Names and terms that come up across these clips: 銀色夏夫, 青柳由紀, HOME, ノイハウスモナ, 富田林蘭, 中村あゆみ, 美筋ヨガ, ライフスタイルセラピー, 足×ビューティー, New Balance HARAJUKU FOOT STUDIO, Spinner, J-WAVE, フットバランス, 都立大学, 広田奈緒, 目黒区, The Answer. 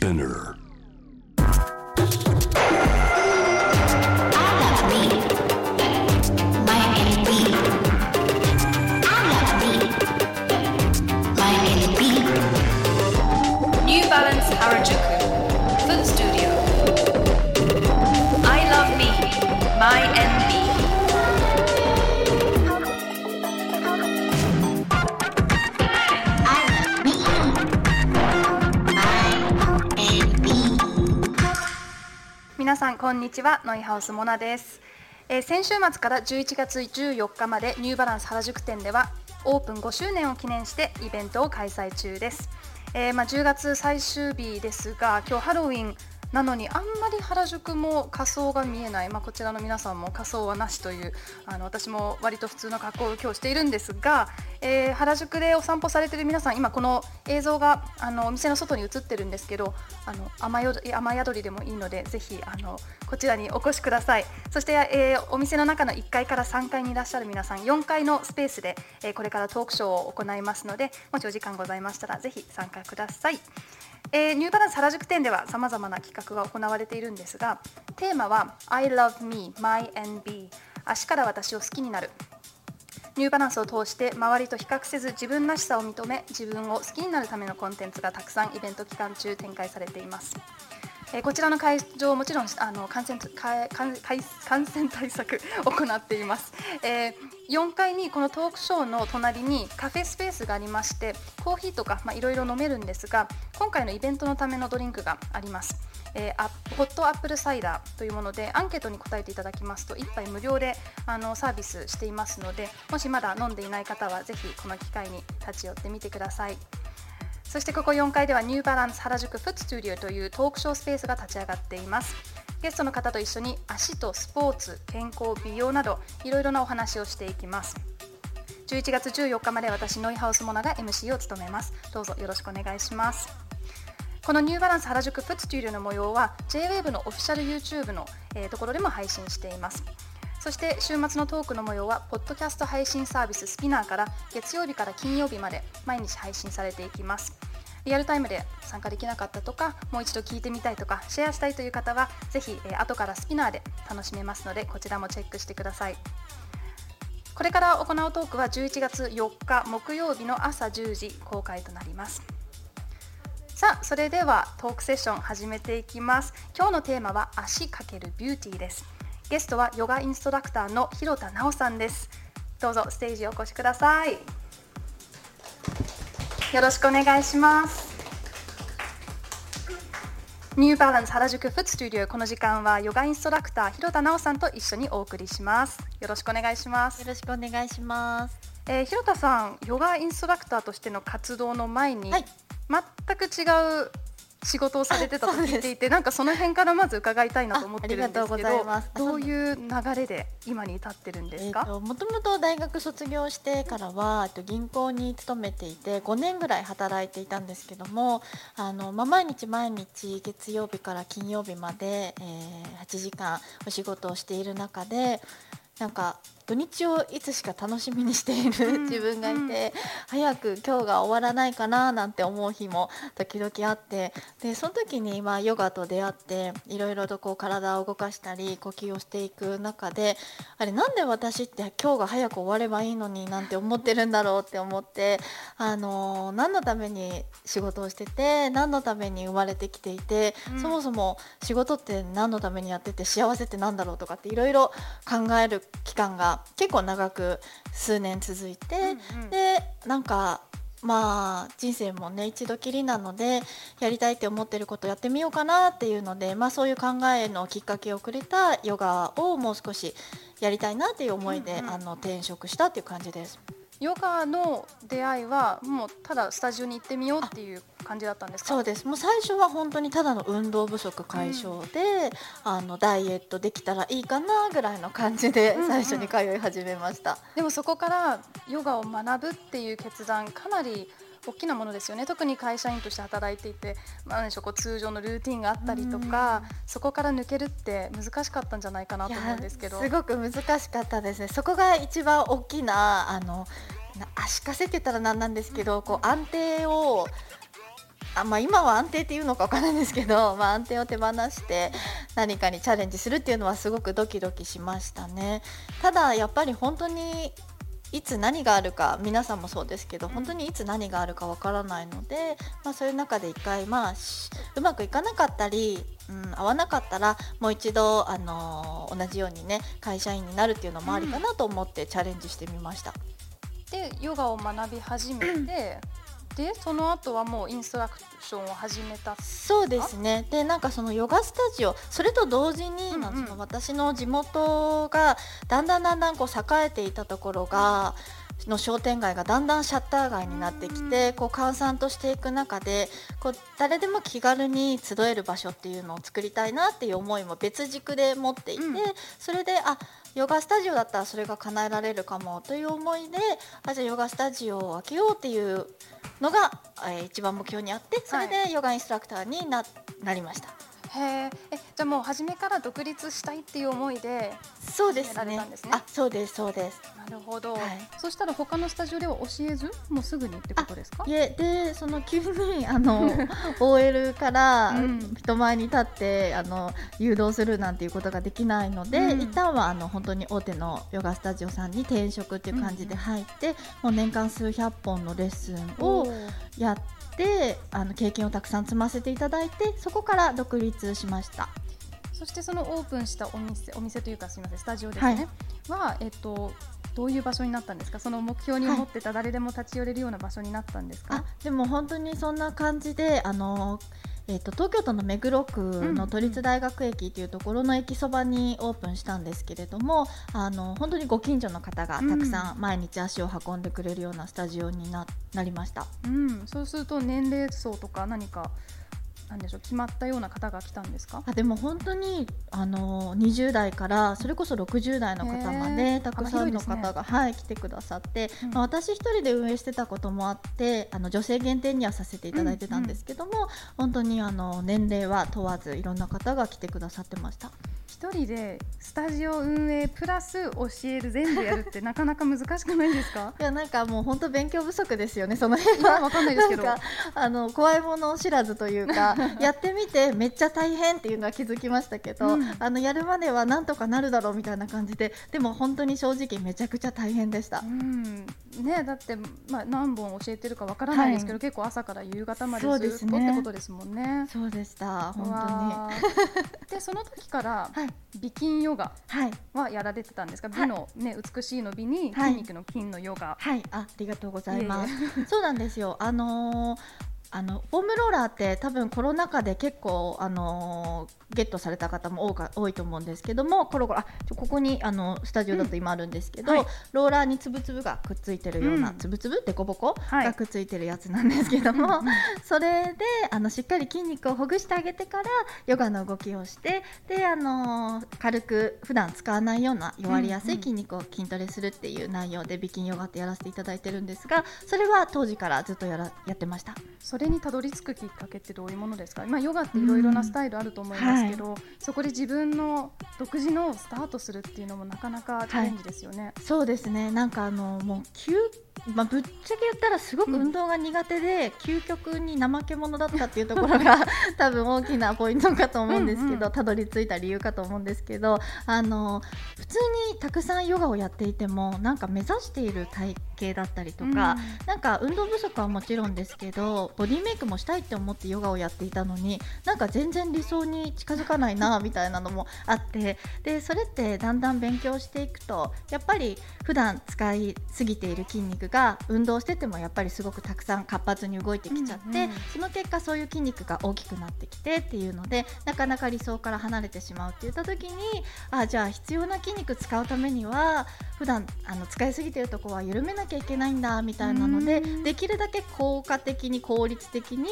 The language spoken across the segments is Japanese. Spinner. New Balance Harajuku Foot Studio. I love me, my NB. I love me, my NB. 皆さんこんにちは、ノイハウスモナです。先週末から11月14日までニューバランス原宿店ではオープン5周年を記念してイベントを開催中です。10月最終日ですが、今日ハロウィンなのにあんまり原宿も仮装が見えない、こちらの皆さんも仮装はなしという、私も割と普通の格好を今日しているんですが、原宿でお散歩されている皆さん、今この映像がお店の外に映ってるんですけど、雨宿りでもいいのでぜひこちらにお越しください。そして、お店の中の1階から3階にいらっしゃる皆さん、4階のスペースで、これからトークショーを行いますので、もしお時間ございましたらぜひ参加ください。ニューバランス原宿店では様々な企画が行われているんですが、テーマは I love me, my NB 足から私を好きになる。ニューバランスを通して周りと比較せず自分らしさを認め、自分を好きになるためのコンテンツがたくさんイベント期間中展開されています。こちらの会場、もちろん感染対策を行っています。4階にこのトークショーの隣にカフェスペースがありまして、コーヒーとかいろいろ飲めるんですが、今回のイベントのためのドリンクがあります。ホットアップルサイダーというもので、アンケートに答えていただきますと1杯無料でサービスしていますので、もしまだ飲んでいない方はぜひこの機会に立ち寄ってみてください。そしてここ4階ではニューバランス原宿フットスタジオというトークショースペースが立ち上がっています。ゲストの方と一緒に足とスポーツ、健康、美容などいろいろなお話をしていきます。11月14日まで私ノイハウスモナが MC を務めます。どうぞよろしくお願いします。このニューバランス原宿フットスタジオの模様は J-WAVE のオフィシャル YouTube のところでも配信しています。そして週末のトークの模様はポッドキャスト配信サービススピナーから月曜日から金曜日まで毎日配信されていきます。リアルタイムで参加できなかったとか、もう一度聞いてみたいとか、シェアしたいという方はぜひ後からスピナーで楽しめますので、こちらもチェックしてください。これから行うトークは11月4日木曜日の朝10時公開となります。さあ、それではトークセッション始めていきます。今日のテーマは足×ビューティーです。ゲストはヨガインストラクターの広田奈緒さんです。どうぞステージへお越しください。よろしくお願いします。ニューバランス原宿フットスタジオ、この時間はヨガインストラクター広田奈緒さんと一緒にお送りします。よろしくお願いします。よろしくお願いします。広田さん、ヨガインストラクターとしての活動の前に、はい、全く違う仕事をされてたと聞いていて、その辺からまず伺いたいなと思ってるんですけど、どういう流れで今に至ってるんですか？もともと大学卒業してからは銀行に勤めていて5年ぐらい働いていたんですけども、毎日月曜日から金曜日まで、8時間お仕事をしている中で、土日をいつしか楽しみにしている自分がいて、早く今日が終わらないかななんて思う日も時々あって、でその時にヨガと出会って、いろいろと体を動かしたり呼吸をしていく中で、あれなんで私って今日が早く終わればいいのになんて思ってるんだろうって思って、何のために仕事をしてて、何のために生まれてきていて、そもそも仕事って何のためにやってて、幸せってなんだろうとかっていろいろ考える期間が結構長く数年続いて、で人生もね一度きりなので、やりたいって思ってることやってみようかなっていうので、そういう考えのきっかけをくれたヨガをもう少しやりたいなっていう思いで、転職したっていう感じです。ヨガの出会いはもうただスタジオに行ってみようっていう感じだったんですか？そうです。もう最初は本当にただの運動不足解消で、ダイエットできたらいいかなぐらいの感じで最初に通い始めました。でもそこからヨガを学ぶっていう決断、かなり大きなものですよね。特に会社員として働いていて、通常のルーティンがあったりとか、そこから抜けるって難しかったんじゃないかなと思うんですけど。すごく難しかったですね。そこが一番大きな足かせって言ったらなんですけど、安定をまあ、今は安定っていうのか分からないんですけど、まあ、安定を手放して何かにチャレンジするっていうのはすごくドキドキしましたね。ただやっぱり本当にいつ何があるか、皆さんもそうですけど、本当にいつ何があるかわからないので、まあ、そういう中で一回、まあ、うまくいかなかったり、合わなかったらもう一度、同じようにね会社員になるっていうのもありかなと思ってチャレンジしてみました。でヨガを学び始めてでその後はもうインストラクションを始めた。そうですね。でなんかそのヨガスタジオ、それと同時に、その私の地元がだんだんこう栄えていたところが、の商店街がだんだんシャッター街になってきて、こう閑散としていく中で、こう誰でも気軽に集える場所っていうのを作りたいなっていう思いも別軸で持っていて、それでヨガスタジオだったらそれが叶えられるかもという思いで、じゃあヨガスタジオを開けようっていうのが、一番目標にあって、それでヨガインストラクターに なりました。へえ、じゃあもう初めから独立したいっていう思いでやられたんですね。そうです。なるほど、はい、そしたら他のスタジオでは教えずもうすぐにってことですか？いえ、でその急にOL から人前に立って誘導するなんていうことができないので、一旦は本当に大手のヨガスタジオさんに転職っていう感じで入って、もう年間数百本のレッスンをやってで経験をたくさん積ませていただいて、そこから独立しました。そしてそのオープンしたお店というか、すみません、スタジオですね、はい、は、どういう場所になったんですか？その目標に思ってた誰でも立ち寄れるような場所になったんですか？でも本当にそんな感じで東京都の目黒区の都立大学駅というところの駅そばにオープンしたんですけれども、本当にご近所の方がたくさん毎日足を運んでくれるようなスタジオに なりました。そうすると年齢層とか何かなんでしょう、決まったような方が来たんですか？でも本当に20代からそれこそ60代の方までたくさんの方が、来てくださって、私一人で運営してたこともあって、女性限定にはさせていただいてたんですけども、本当に年齢は問わずいろんな方が来てくださってました。一人でスタジオ運営プラス教える全部やるってなかなか難しくないですか？いや、なんかもう本当勉強不足ですよね、その辺は。わかんないですけど、なんか怖いものを知らずというかやってみてめっちゃ大変っていうのは気づきましたけど、やるまではなんとかなるだろうみたいな感じで、でも本当に正直めちゃくちゃ大変でした。だって、何本教えてるかわからないですけど、結構朝から夕方までずっとってことですもんね。そうでした、本当にでその時から美筋ヨガはやられてたんですか？美の、美しいの美に筋肉の筋のヨガ。ありがとうございます。そうなんですよ。フォームローラーって多分コロナ禍で結構、ゲットされた方も多いと思うんですけども、ここにスタジオだと今あるんですけど、ローラーにつぶつぶがくっついてるような、つぶつぶでこぼこがくっついてるやつなんですけども、それでしっかり筋肉をほぐしてあげてからヨガの動きをして、で軽く普段使わないような弱りやすい筋肉を筋トレするっていう内容で美筋ヨガってやらせていただいてるんですが、それは当時からずっとやってました。それにたどり着くきっかけってどういうものですか？ヨガっていろいろなスタイルあると思いますけど、そこで自分の独自のスタートするっていうのもなかなかチャレンジですよね。そうですね。なんかもうぶっちゃけ言ったらすごく運動が苦手で、究極に怠け者だったっていうところが多分大きなポイントかと思うんですけど、たどり着いた理由かと思うんですけど、普通にたくさんヨガをやっていても、なんか目指している体型だったりとか、なんか運動不足はもちろんですけど、ボディメイクもしたいって思ってヨガをやっていたのに、なんか全然理想に近づかないなみたいなのもあって、でそれってだんだん勉強していくと、やっぱり普段使いすぎている筋肉が運動しててもやっぱりすごくたくさん活発に動いてきちゃって、その結果そういう筋肉が大きくなってきてっていうので、なかなか理想から離れてしまうって言った時に、じゃあ必要な筋肉使うためには普段使いすぎてるとこは緩めなきゃいけないんだみたいなので、できるだけ効果的に効率的に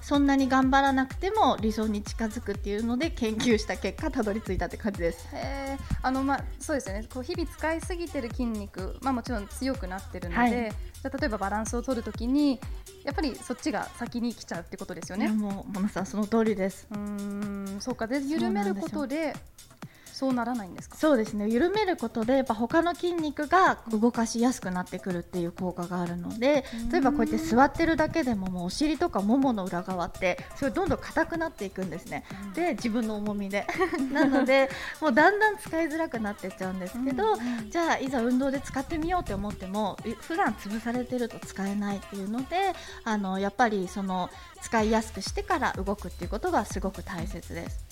そんなに頑張らなくても理想に近づくっていうので研究した結果たどり着いたって感じです。そうですよね。こう日々使いすぎてる筋肉、もちろん強くなってるので、例えばバランスを取るときにやっぱりそっちが先に来ちゃうってことですよね。もうモナさんその通りです。そうか。で緩めることでそうならないんですか？そうですね、緩めることでやっぱ他の筋肉が動かしやすくなってくるっていう効果があるので、例えばこうやって座ってるだけでも、もうお尻とかももの裏側ってそれどんどん硬くなっていくんですね。で自分の重みでなのでもうだんだん使いづらくなってっちゃうんですけど、じゃあいざ運動で使ってみようって思っても普段潰されてると使えないっていうので、やっぱりその使いやすくしてから動くっていうことがすごく大切です。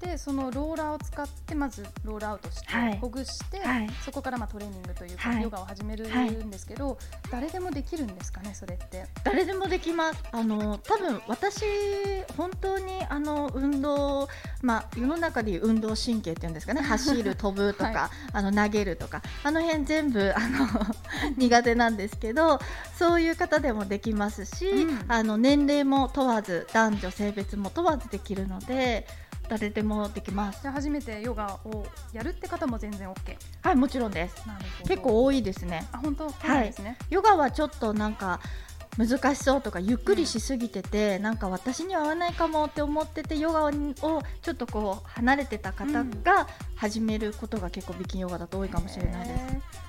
でそのローラーを使ってまずロールアウトして、ほぐして、そこからトレーニングというか、ヨガを始めるんですけど、誰でもできるんですかね、それって？誰でもできます。多分私本当に運動、世の中でいう運動神経っていうんですかね、走る飛ぶとか、投げるとかあの辺全部苦手なんですけど、そういう方でもできますし、年齢も問わず男女性別も問わずできるので誰でもできます。じゃあ初めてヨガをやるって方も全然 OK？ はい、もちろんです。結構多いですね。あ、本当？はいですね。ヨガはちょっとなんか難しそうとかゆっくりしすぎてて、なんか私には合わないかもって思っててヨガをちょっとこう離れてた方が始めることが結構美筋ヨガだと多いかもしれないです。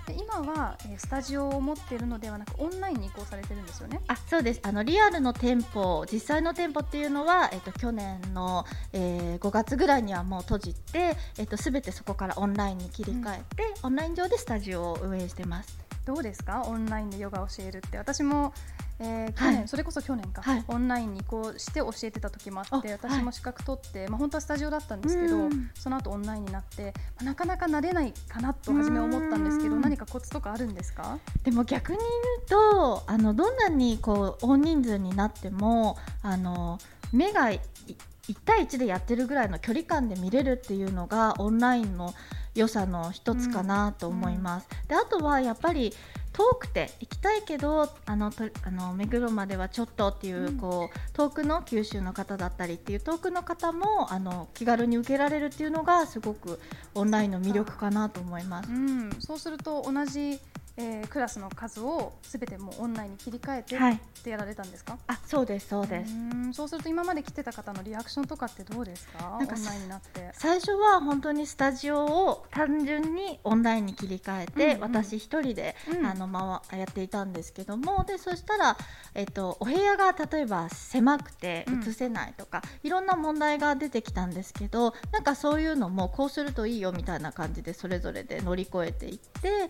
で今はスタジオを持っているのではなくオンラインに移行されてるんですよね？あ、そうです。リアルの店舗、実際の店舗っていうのは、去年の、5月ぐらいにはもう閉じて、全てそこからオンラインに切り替えて、オンライン上でスタジオを運営してます。どうですかオンラインでヨガを教えるって？私もそれこそ去年か、オンラインに移行して教えてた時もあって、私も資格取って、本当はスタジオだったんですけど、その後オンラインになって、なかなか慣れないかなと初め思ったんですけど、何かコツとかあるんですか？でも逆に言うとどんなにこう大人数になっても目が1対1でやってるぐらいの距離感で見れるっていうのがオンラインの良さの一つかなと思います。で、あとはやっぱり遠くて行きたいけど目黒まではちょっとっていう、遠くの九州の方だったりっていう遠くの方も気軽に受けられるっていうのがすごくオンラインの魅力かなと思います。そうすると同じクラスの数をすべてもうオンラインに切り替えてってやられたんですか？そうです、そうです。そうすると今まで来てた方のリアクションとかってどうですか？オンラインになって最初は本当にスタジオを単純にオンラインに切り替えて、私一人で、やっていたんですけども、でそしたら、お部屋が例えば狭くて映せないとか、いろんな問題が出てきたんですけど、なんかそういうのもこうするといいよみたいな感じでそれぞれで乗り越えていって、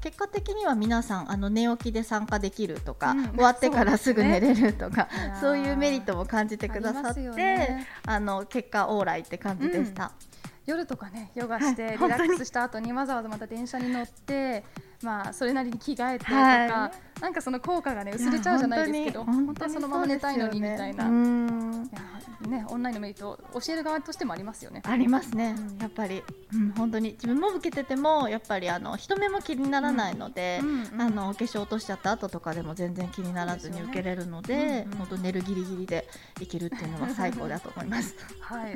結果的には皆さん寝起きで参加できるとか、終わってからすぐ寝れるとか、そういうメリットも感じてくださって、結果オーライって感じでした。夜とかね、ヨガしてリラックスした後にわざわざまた電車に乗ってそれなりに着替えてとか、なんかその効果がね薄れちゃうじゃないですけど、本当にそのまま寝たいのにみたいな。オンラインのメリット教える側としてもありますよね。ありますね、やっぱり、本当に自分も受けててもやっぱり人目も気にならないので、お化粧落としちゃった後とかでも全然気にならずに受けれるので、本当寝るギリギリでいけるっていうのは最高だと思います、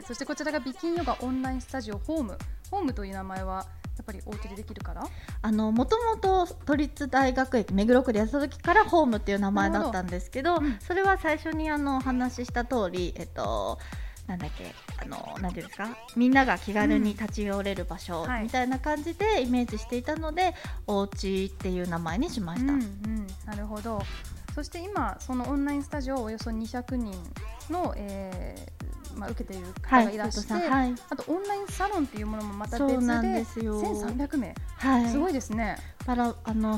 そしてこちらが美筋ヨガオンラインスタジオホームという名前はやっぱりお家でできるから、もともと都立大学駅目黒区でやった時からホームっていう名前だったんですけど、それは最初にお話しした通り、なんていうんですか、みんなが気軽に立ち寄れる場所みたいな感じでイメージしていたので、お家っていう名前にしました。なるほど。そして今そのオンラインスタジオをおよそ200人の、受けている方がいらっしゃって、あとオンラインサロンというものもまた別で1300名、すごいですね。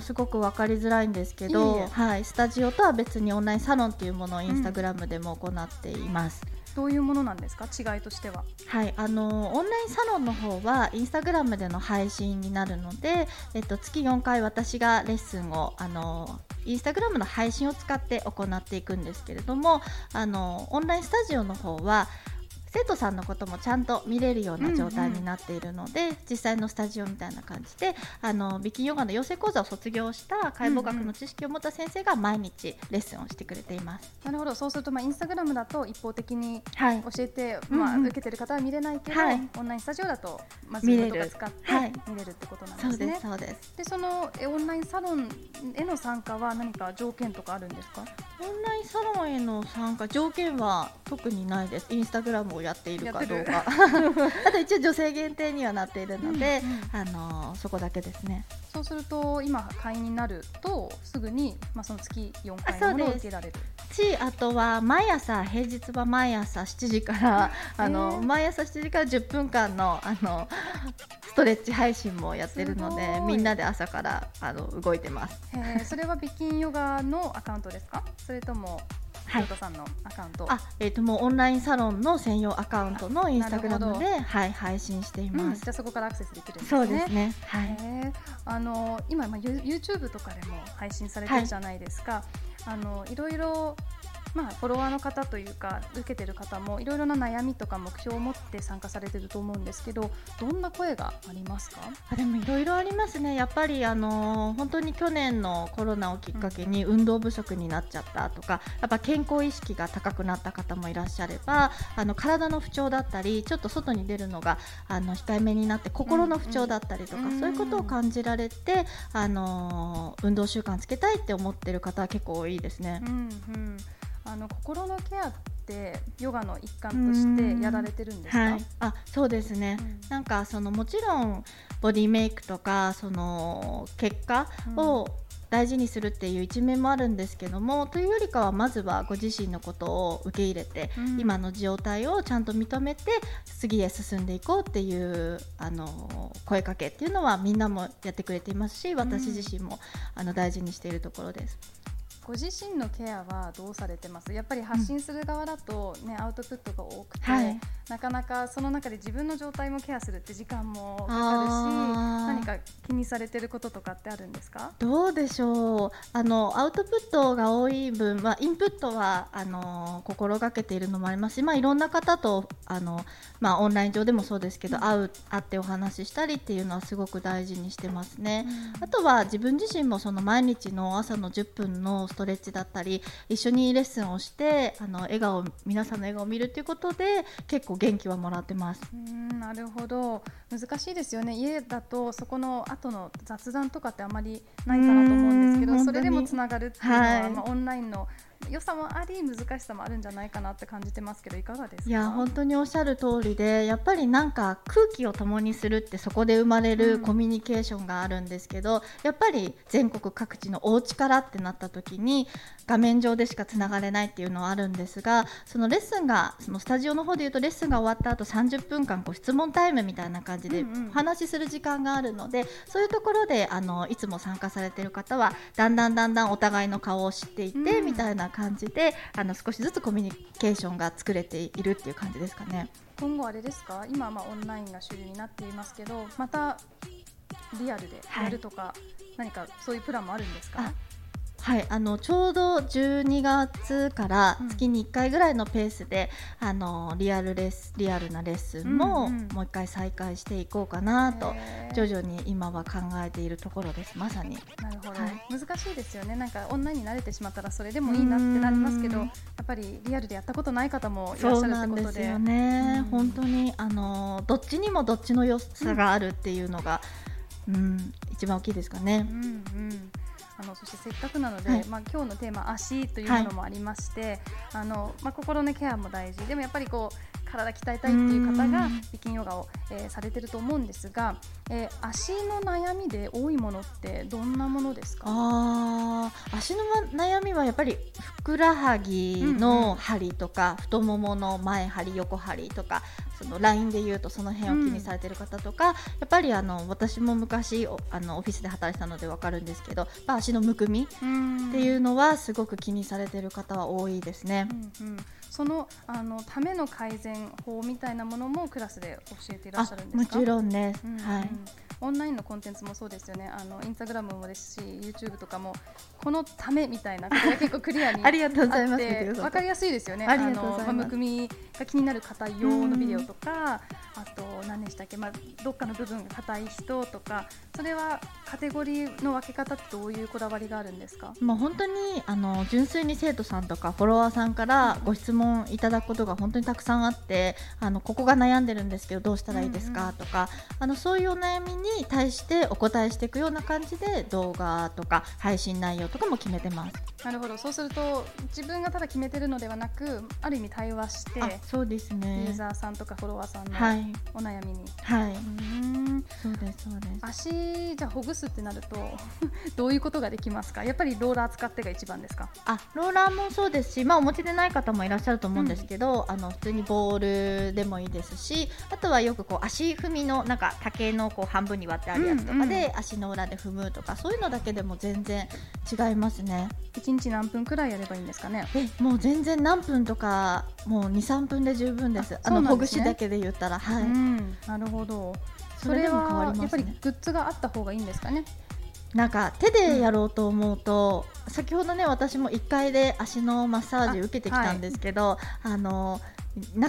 すごく分かりづらいんですけど、スタジオとは別にオンラインサロンというものをインスタグラムでも行っています。どういうものなんですか、違いとしては？オンラインサロンの方はインスタグラムでの配信になるので、月4回私がレッスンをインスタグラムの配信を使って行っていくんですけれども、オンラインスタジオの方は生徒さんのこともちゃんと見れるような状態になっているので、実際のスタジオみたいな感じで美筋ヨガの養成講座を卒業した解剖学の知識を持った先生が毎日レッスンをしてくれています。なるほど。そうするとインスタグラムだと一方的に教えて、受けてる方は見れないけど、オンラインスタジオだとズームとか使って見れるってことなんですね。そうです、そうです。でそのオンラインサロンへの参加は何か条件とかあるんですか？オンラインサロンへの参加条件は特にないです。インスタグラムをやっているかどうかあと一応女性限定にはなっているので、うんうん、そこだけですね。そうすると今会員になるとすぐに、その月4回のものを受けられるし、あとは毎朝、平日は毎朝7時から毎朝7時から10分間のストレッチ配信もやってるので、みんなで朝から動いてます。それは美筋ヨガのアカウントですか？それとも京都さんのアカウント？もうオンラインサロンの専用アカウントのインスタグラムで、配信しています。じゃあそこからアクセスできるんですね。そうですね、今 YouTube とかでも配信されてるじゃないですか、いろいろフォロワーの方というか受けてる方もいろいろな悩みとか目標を持って参加されてると思うんですけど、どんな声がありますか？でもいろいろありますね。やっぱり本当に去年のコロナをきっかけに運動不足になっちゃったとか、やっぱ健康意識が高くなった方もいらっしゃれば、体の不調だったり、ちょっと外に出るのが控えめになって心の不調だったりとか、そういうことを感じられて、運動習慣つけたいって思ってる方は結構多いですね。心のケアってヨガの一環としてやられてるんですか？そうですね、なんかもちろんボディメイクとか結果を大事にするっていう一面もあるんですけども、というよりかはまずはご自身のことを受け入れて、今の状態をちゃんと認めて次へ進んでいこうっていう声かけっていうのはみんなもやってくれていますし、私自身も大事にしているところです。ご自身のケアはどうされてます？やっぱり発信する側だと、アウトプットが多くて、なかなかその中で自分の状態もケアするって時間もかかるし、何か気にされてることとかってあるんですか？どうでしょう。アウトプットが多い分、インプットは心がけているのもありますし、いろんな方とオンライン上でもそうですけど、会ってお話ししたりっていうのはすごく大事にしてますね。あとは自分自身も毎日の朝の10分のストレッチだったり、一緒にレッスンをして皆さんの笑顔を見るということで結構元気はもらってます。なるほど。難しいですよね。家だとそこの後の雑談とかってあまりないかなと思うんですけど、それでもつながるっていうのは、オンラインの良さもあり難しさもあるんじゃないかなって感じてますけど、いかがですか？いや、本当におっしゃる通りで、やっぱりなんか空気を共にするってそこで生まれるコミュニケーションがあるんですけど、やっぱり全国各地のお家からってなった時に画面上でしかつながれないっていうのはあるんですが、レッスンがスタジオの方でいうとレッスンが終わった後30分間質問タイムみたいな感じでお話しする時間があるので、そういうところでいつも参加されている方はだんだんお互いの顔を知っていて、みたいな感じで少しずつコミュニケーションが作れているっていう感じですかね。今後あれですか、今オンラインが主流になっていますけど、またリアルでやるとか、何かそういうプランもあるんですか？ちょうど12月から月に1回ぐらいのペースで、リアルなレッスンももう1回再開していこうかなと徐々に今は考えているところです。まさに。なるほど、難しいですよね。なんかオンラインに慣れてしまったらそれでもいいなってなりますけど、やっぱりリアルでやったことない方もいらっしゃるってことで。そうなんですよね、本当にどっちにもどっちの良さがあるっていうのが、一番大きいですかね。そしてせっかくなので、今日のテーマ足というものもありまして、心のケアも大事でも、やっぱり体鍛えたいっていう方が美筋ヨガを、されてると思うんですが、足の悩みで多いものってどんなものですか？足の悩みはやっぱりふくらはぎの張りとか、太ももの前張り横張りとか、ラインでいうとその辺を気にされてる方とか、やっぱり私も昔オフィスで働いてたので分かるんですけど、足のむくみっていうのはすごく気にされてる方は多いですね。そのための改善法みたいなものもクラスで教えていらっしゃるんですか？もちろんね、オンラインのコンテンツもそうですよね。インスタグラムもですし YouTube とかもこのためみたいなこれが結構クリアにあって分かりやすいですよね。むくみが気になる方用のビデオとか、あと何でしたっけ、どっかの部分が硬い人とか、それはカテゴリーの分け方ってどういうこだわりがあるんですか？本当に純粋に生徒さんとかフォロワーさんからご質問問いただくことが本当にたくさんあって、ここが悩んでるんですけどどうしたらいいですかとか、そういうお悩みに対してお答えしていくような感じで動画とか配信内容とかも決めてます。なるほど。そうすると自分がただ決めてるのではなく、ある意味対話して、そうですね、ユーザーさんとかフォロワーさんのお悩みに、はい、そうですそうです。足じゃほぐすってなるとどういうことができますか？やっぱりローラー使ってが一番ですか？ローラーもそうですし、お持ちでない方もいらっしゃると思うんですけど、普通にボールでもいいですし、あとはよくこう足踏みのなんか竹のこう半分に割ってあるやつとかで、足の裏で踏むとか、そういうのだけでも全然違いますね。1日何分くらいやればいいんですかね？もう全然何分とか、もう 2,3 分で十分です。ほぐしだけで言ったら、はい、なるほど。それは変わりますね。やっぱりグッズがあった方がいいんですかね？なんか手でやろうと思うと、先ほどね、私も1階で足のマッサージ受けてきたんですけど、な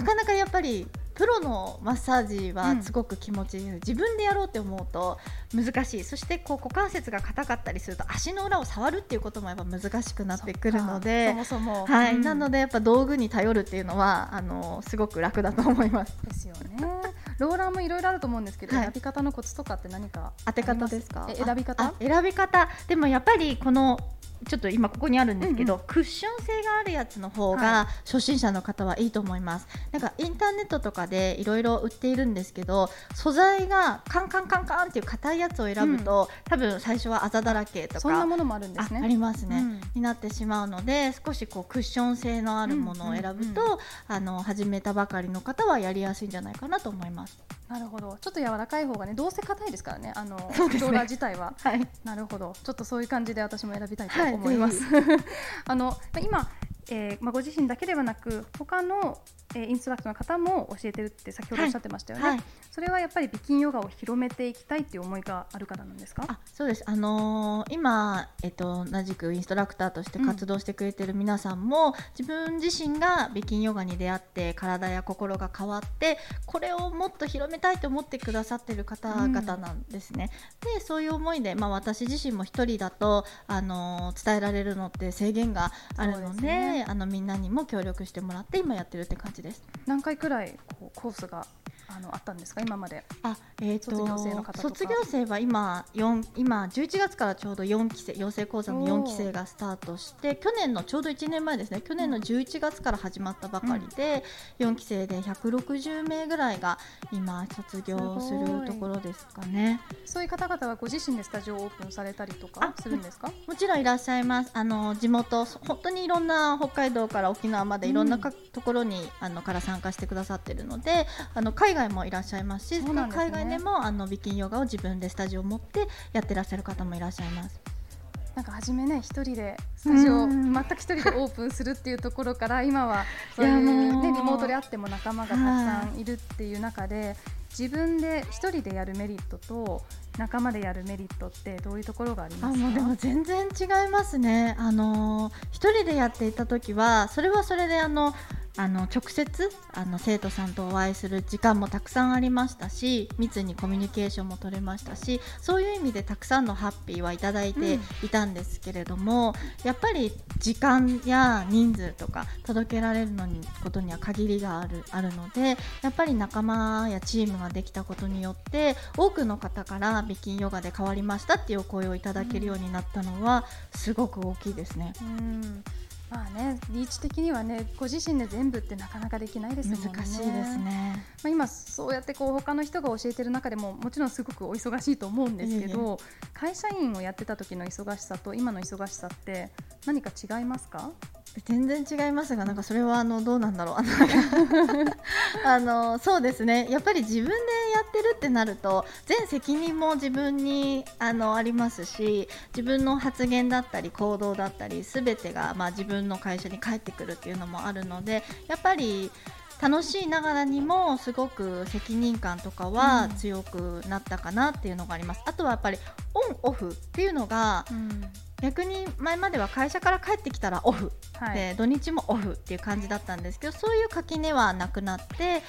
かなかやっぱりプロのマッサージはすごく気持ちいい、自分でやろうって思うと難しい。そしてこう股関節が硬かったりすると、足の裏を触るっていうこともやっぱ難しくなってくるので、そもそも、はい、なのでやっぱ道具に頼るっていうのはすごく楽だと思います。ですよね。ローラーもいろいろあると思うんですけど、選び方のコツとかって何かあります？当て方ですか？選び方でもやっぱりこのちょっと今ここにあるんですけど、クッション性があるやつの方が初心者の方はいいと思います。なんかインターネットとかでいろいろ売っているんですけど、素材がカンカンカンカンっていう硬いやつを選ぶと、多分最初はあざだらけとか、そんなものもあるんですね。ありますね、になってしまうので、少しこうクッション性のあるものを選ぶと、始めたばかりの方はやりやすいんじゃないかなと思います。なるほど。ちょっと柔らかい方がね、どうせ硬いですからね、ローラー自体は、はい、なるほど。ちょっとそういう感じで私も選びたいと思います、はい、今、ご自身だけではなく他のインストラクターの方も教えてるって先ほどおっしゃってましたよね、はいはい、それはやっぱり美筋ヨガを広めていきたいっていう思いがあるからなんですか？そうです、今、同じくインストラクターとして活動してくれてる皆さんも、自分自身が美筋ヨガに出会って体や心が変わって、これをもっと広めたいと思ってくださってる方々なんですね、でそういう思いで、私自身も一人だと、伝えられるのって制限があるの で、ね、みんなにも協力してもらって今やってるって感じです。何回くらいこうコースがあったんですか今まで？卒業生の方とか。卒業生は今11月からちょうど4期生養成講座の4期生がスタートして、去年のちょうど1年前ですね、去年の11月から始まったばかりで、4期生で160名ぐらいが今卒業するところですかね。そういう方々はご自身でスタジオをオープンされたりとかするんですか？もちろんいらっしゃいます。地元、本当にいろんな北海道から沖縄までいろんなところにから参加してくださっているので、海外もいらっしゃいますし、ね、海外でも美筋ヨガを自分でスタジオを持ってやってらっしゃる方もいらっしゃいます。なんか初めね、一人でスタジオを全く一人でオープンするっていうところから、今はそういう、ね、リモートであっても仲間がたくさんいるっていう中で、自分で一人でやるメリットと仲間でやるメリットってどういうところがありますか？もうでも全然違いますね。一人でやっていた時はそれはそれで直接生徒さんとお会いする時間もたくさんありましたし、密にコミュニケーションも取れましたし、そういう意味でたくさんのハッピーはいただいていたんですけれども、やっぱり時間や人数とか届けられるのにことには限りがあるので、やっぱり仲間やチームができたことによって、多くの方から美筋ヨガで変わりましたっていうお声をいただけるようになったのはすごく大きいですね。リーチ的にはね、ご自身で全部ってなかなかできないですもんね。難しいですね。今そうやってこう他の人が教えてる中でも、もちろんすごくお忙しいと思うんですけど、会社員をやってた時の忙しさと今の忙しさって何か違いますか？全然違いますが、なんかそれはどうなんだろうそうですね、やっぱり自分でやってるってなると、全責任も自分にありますし、自分の発言だったり行動だったり全てが、自分の会社に返ってくるっていうのもあるので、やっぱり楽しいながらにもすごく責任感とかは強くなったかなっていうのがあります。あとはやっぱりオンオフっていうのが、逆に前までは会社から帰ってきたらオフ、で土日もオフっていう感じだったんですけど、そういう垣根はなくなって、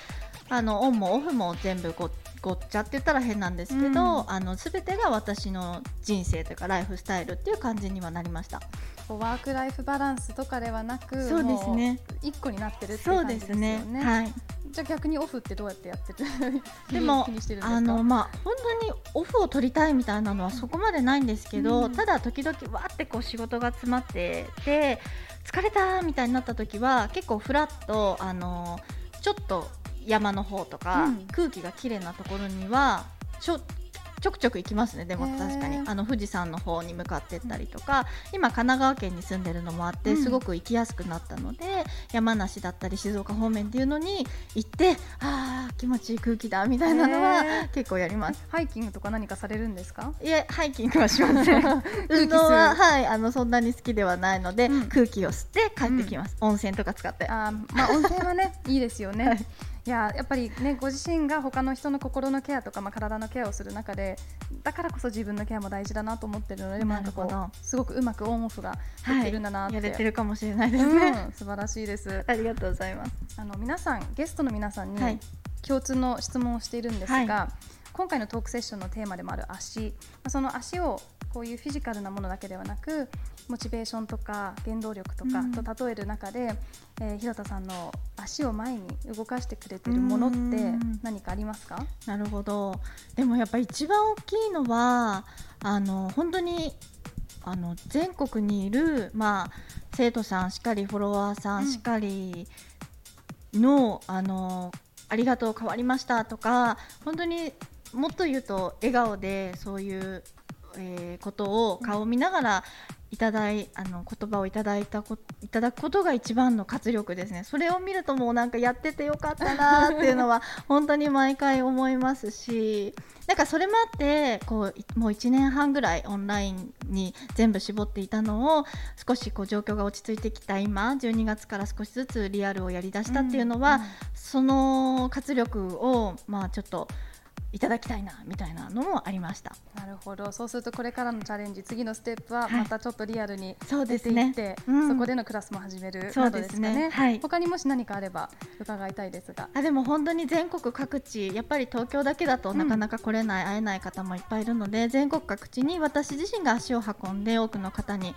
オンもオフも全部ごっちゃって言ったら変なんですけど、全てが私の人生というかライフスタイルっていう感じにはなりました。ワークライフバランスとかではなく、そうですね、一個になってるって感じですよね。そうですね、はい。じゃあ逆にオフってどうやってやってる？でも気にしてるんですか？本当にオフを取りたいみたいなのはそこまでないんですけど、うん、ただ時々わーってこう仕事が詰まってて疲れたみたいになった時は結構フラッとちょっと山の方とか、うん、空気がきれいなところにはちょくちょく行きますね。でも確かに富士山の方に向かってったりとか、今神奈川県に住んでるのもあってすごく行きやすくなったので、うん、山梨だったり静岡方面っていうのに行って、あー気持ちいい空気だみたいなのは結構やります。ハイキングとか何かされるんですか？いえ、ハイキングはしません運動は、はい、そんなに好きではないので、うん、空気を吸って帰ってきます、うん、温泉とか使って。温泉はねいいですよね、はい。いや、 やっぱりね、ご自身が他の人の心のケアとか、体のケアをする中で、だからこそ自分のケアも大事だなと思ってるので、なんかこうすごくうまくオンオフができるんだなって、はい、やれてるかもしれないですね、うん、素晴らしいです。ありがとうございます。皆さん、ゲストの皆さんに共通の質問をしているんですが、はい、今回のトークセッションのテーマでもある足、その足をこういうフィジカルなものだけではなく、モチベーションとか原動力とかと例える中で、広田さんの足を前に動かしてくれているものって何かありますか？なるほど。でもやっぱり一番大きいのは本当に全国にいる、生徒さんしかりフォロワーさんしかりの、ありがとう変わりましたとか、本当にもっと言うと笑顔でそういうことを顔を見ながら言葉をいただくことが一番の活力ですね。それを見るともうなんかやっててよかったなっていうのは本当に毎回思いますし、なんかそれもあってこうもう1年半ぐらいオンラインに全部絞っていたのを、少しこう状況が落ち着いてきた今12月から少しずつリアルをやりだしたっていうのは、うんうん、その活力をちょっといただきたいなみたいなのもありました。なるほど。そうするとこれからのチャレンジ、次のステップはまたちょっとリアルに出ていって、そうですね、うん、そこでのクラスも始めるなどですかね。そうですね、はい、他にもし何かあれば伺いたいですが。でも本当に全国各地、やっぱり東京だけだとなかなか来れない、会えない方もいっぱいいるので、全国各地に私自身が足を運んで多くの方に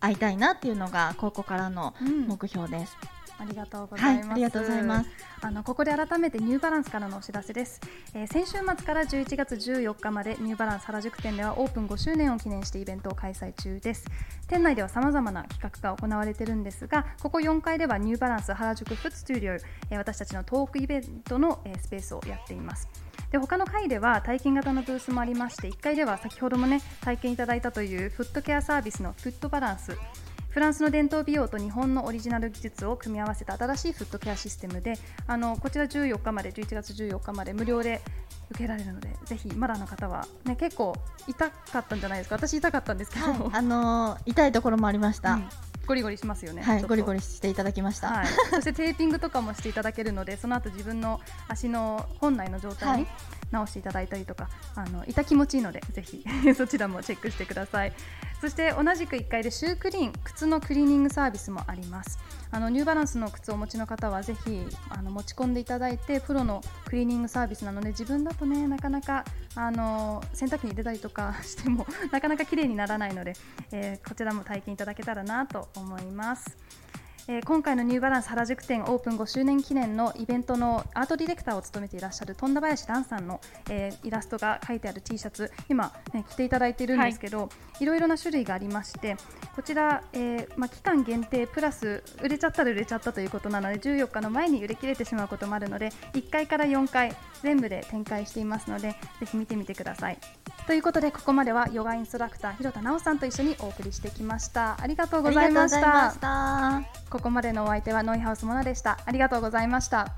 会いたいなっていうのがここからの目標です、うん。ありがとうございます。はい、ありがとうございます。ここで改めてニューバランスからのお知らせです。先週末から11月14日までニューバランス原宿店ではオープン5周年を記念してイベントを開催中です。店内では様々な企画が行われているんですが、ここ4階ではニューバランス原宿フットストゥディオ、私たちのトークイベントのスペースをやっています。で、他の階では体験型のブースもありまして、1階では先ほどもね体験いただいたというフットケアサービスのフットバランス、フランスの伝統美容と日本のオリジナル技術を組み合わせた新しいフットケアシステムで、こちら11月14日まで無料で受けられるので、ぜひまだの方は、ね、結構痛かったんじゃないですか？私痛かったんですけど、はい、痛いところもありました、うん。ゴリゴリしますよね、はい、ゴリゴリしていただきました、はい、そしてテーピングとかもしていただけるので、その後自分の足の本来の状態に直していただいたりとか、はい、痛気持ちいいのでぜひそちらもチェックしてください。そして同じく1階でシュークリーン、靴のクリーニングサービスもあります。ニューバランスの靴をお持ちの方はぜひ持ち込んでいただいて、プロのクリーニングサービスなので、自分だとねなかなか洗濯機に入れたりとかしてもなかなか綺麗にならないので、こちらも体験いただけたらなと思います。今回のニューバランス原宿店オープン5周年記念のイベントのアートディレクターを務めていらっしゃる富田林蘭さんの、イラストが書いてある T シャツ、今、ね、着ていただいているんですけど、はいろいろな種類がありまして、こちら、期間限定プラス売れちゃったら売れちゃったということなので、14日の前に売れ切れてしまうこともあるので、1階から4階全部で展開していますので、ぜひ見てみてください。ということで、ここまではヨガインストラクター広田奈緒さんと一緒にお送りしてきました。ありがとうございました。ここまでのお相手はノイハウスモナでした。ありがとうございました。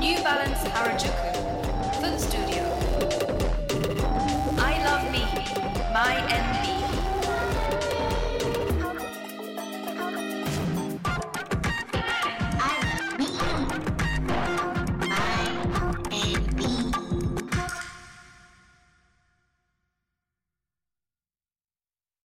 New Balance Harajuku